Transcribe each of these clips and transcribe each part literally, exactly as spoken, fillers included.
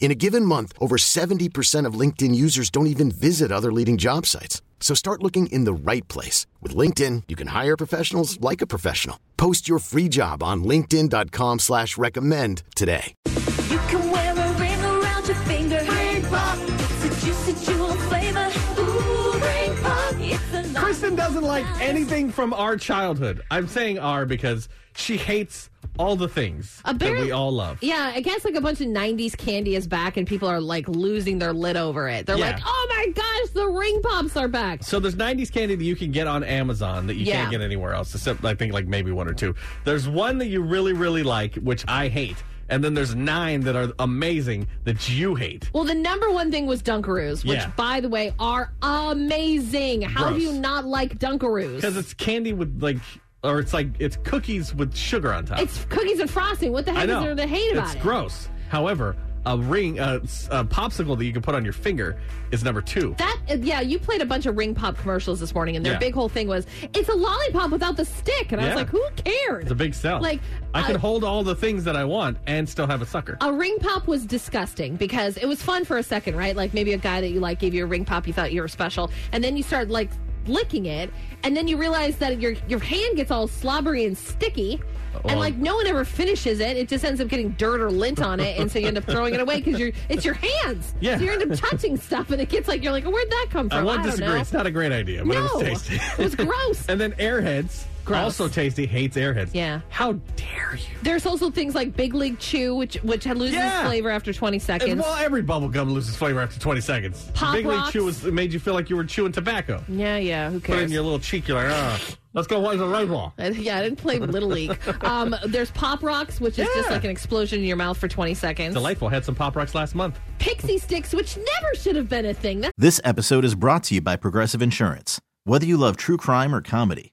In a given month, over seventy percent of LinkedIn users don't even visit other leading job sites. So start looking in the right place. With LinkedIn, you can hire professionals like a professional. Post your free job on linkedin dot com slash recommend today. You can wear a ring around your finger. Ring Pop. It's a juicy jewel flavor. Ooh, Ring Pop. It's a nice Kristen doesn't like anything from our childhood. I'm saying our because she hates all the things a bear, that we all love. Yeah, I guess like a bunch of nineties candy is back and people are like losing their lid over it. They're yeah. like, oh my gosh, the ring pops are back. So there's nineties candy that you can get on Amazon that you yeah. can't get anywhere else, except I think like maybe one or two. There's one that you really, really like, which I hate. And then there's nine that are amazing that you hate. Well, the number one thing was Dunkaroos, which, yeah. by the way, are amazing. Gross. How do you not like Dunkaroos? Because it's candy with like... Or it's like, it's cookies with sugar on top. It's cookies and frosting. What the heck is there to hate about it? It's gross. However, a ring, a, a popsicle that you can put on your finger is number two. That, yeah, you played a bunch of Ring Pop commercials this morning, and their yeah. big whole thing was, it's a lollipop without the stick. And I yeah. was like, who cared? It's a big sell. Like, I uh, could hold all the things that I want and still have a sucker. A Ring Pop was disgusting because it was fun for a second, right? Like, maybe a guy that you like gave you a Ring Pop, you thought you were special. And then you started, like, licking it, and then you realize that your your hand gets all slobbery and sticky, well, and like no one ever finishes it. It just ends up getting dirt or lint on it, and so you end up throwing it away because you're it's your hands. Yeah, so you end up touching stuff, and it gets like you're like, where'd that come from? I won't I disagree. Know. It's not a great idea, but no, it was tasty. It was gross. And then Airheads. Gross. Also tasty, hates Airheads. Yeah. How dare you? There's also things like Big League Chew, which which loses yeah. flavor after twenty seconds. And, well, every bubble gum loses flavor after twenty seconds. Pop Big Rocks. League Chew was, made you feel like you were chewing tobacco. Yeah, yeah, who cares? Put in your little cheek, you're like, oh, let's go watch the Red Ball. Yeah, I didn't play Little League. Um, there's Pop Rocks, which is yeah. just like an explosion in your mouth for twenty seconds. Delightful. I had some Pop Rocks last month. Pixie Sticks, which never should have been a thing. That's- this episode is brought to you by Progressive Insurance. Whether you love true crime or comedy,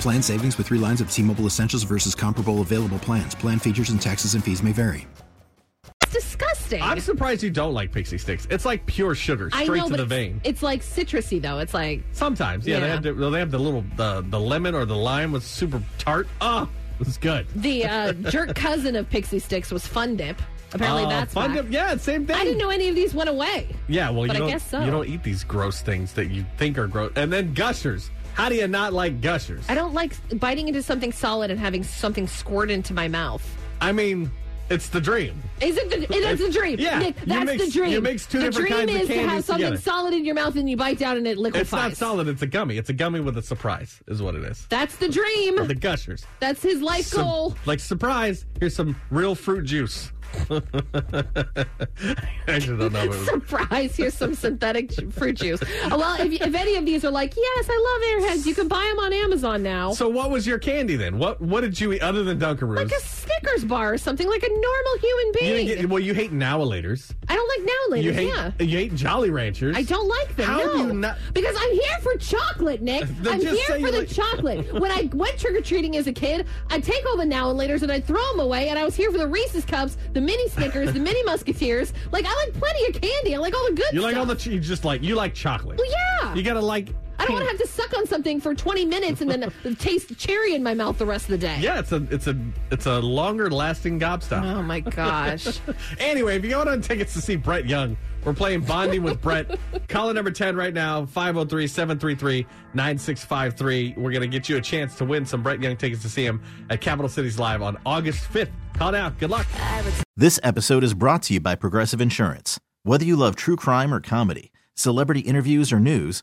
Plan savings with three lines of T-Mobile Essentials versus comparable available plans. Plan features and taxes and fees may vary. It's disgusting. I'm surprised you don't like Pixie Sticks. It's like pure sugar, straight I know, to the it's, vein. It's like citrusy, though. It's like... Sometimes, yeah. yeah. They, have to, they have the little, the, the lemon or the lime was super tart. Oh, this is good. The uh, jerk cousin of Pixie Sticks was Fun Dip. Apparently uh, that's Fun Dip, yeah, same thing. I didn't know any of these went away. Yeah, well, you don't, I guess so. You don't eat these gross things that you think are gross. And then Gushers. How do you not like Gushers? I don't like biting into something solid and having something squirt into my mouth. I mean, It's the dream. Is it? The, that's the dream. Yeah, Nick, that's mix, the dream. It makes two the different kinds of candy. The dream is to have something together. Solid in your mouth and you bite down and it liquefies. It's not solid. It's a gummy. It's a gummy with a surprise is what it is. That's the dream. Or the Gushers. That's his life some, goal. Like, surprise, here's some real fruit juice. I don't know. Surprise, here's some synthetic fruit juice. Well, if, if any of these are like, yes, I love Airheads, you can buy them on Amazon now. So what was your candy then? What What did you eat other than Dunkaroos? Like a Snickers bar or something, like a normal human being. You get, well, you hate Now-a-Laters. I don't like Now-a-Laters, you hate, yeah. You hate Jolly Ranchers. I don't like them, How no. do you not? Because I'm here for chocolate, Nick. I'm here for the like... chocolate. When I went trick-or-treating as a kid, I'd take all the Now-a-Laters and I'd throw them away, and I was here for the Reese's Cups, the mini Snickers, the mini Musketeers. Like, I like plenty of candy. I like all the good you stuff. You like all the, ch- you just like, you like chocolate. Well, yeah. You gotta like candy. I don't want to have to suck on something for twenty minutes and then taste cherry in my mouth the rest of the day. Yeah, it's a, it's a, it's a longer lasting gobstopper. Oh my gosh. Anyway, if you want on tickets to see Brett Young, we're playing Bonding with Brett. Call number ten right now, five oh three, seven three three, nine six five three. We're going to get you a chance to win some Brett Young tickets to see him at Capital Cities Live on August fifth. Call now. Good luck. This episode is brought to you by Progressive Insurance. Whether you love true crime or comedy, celebrity interviews or news,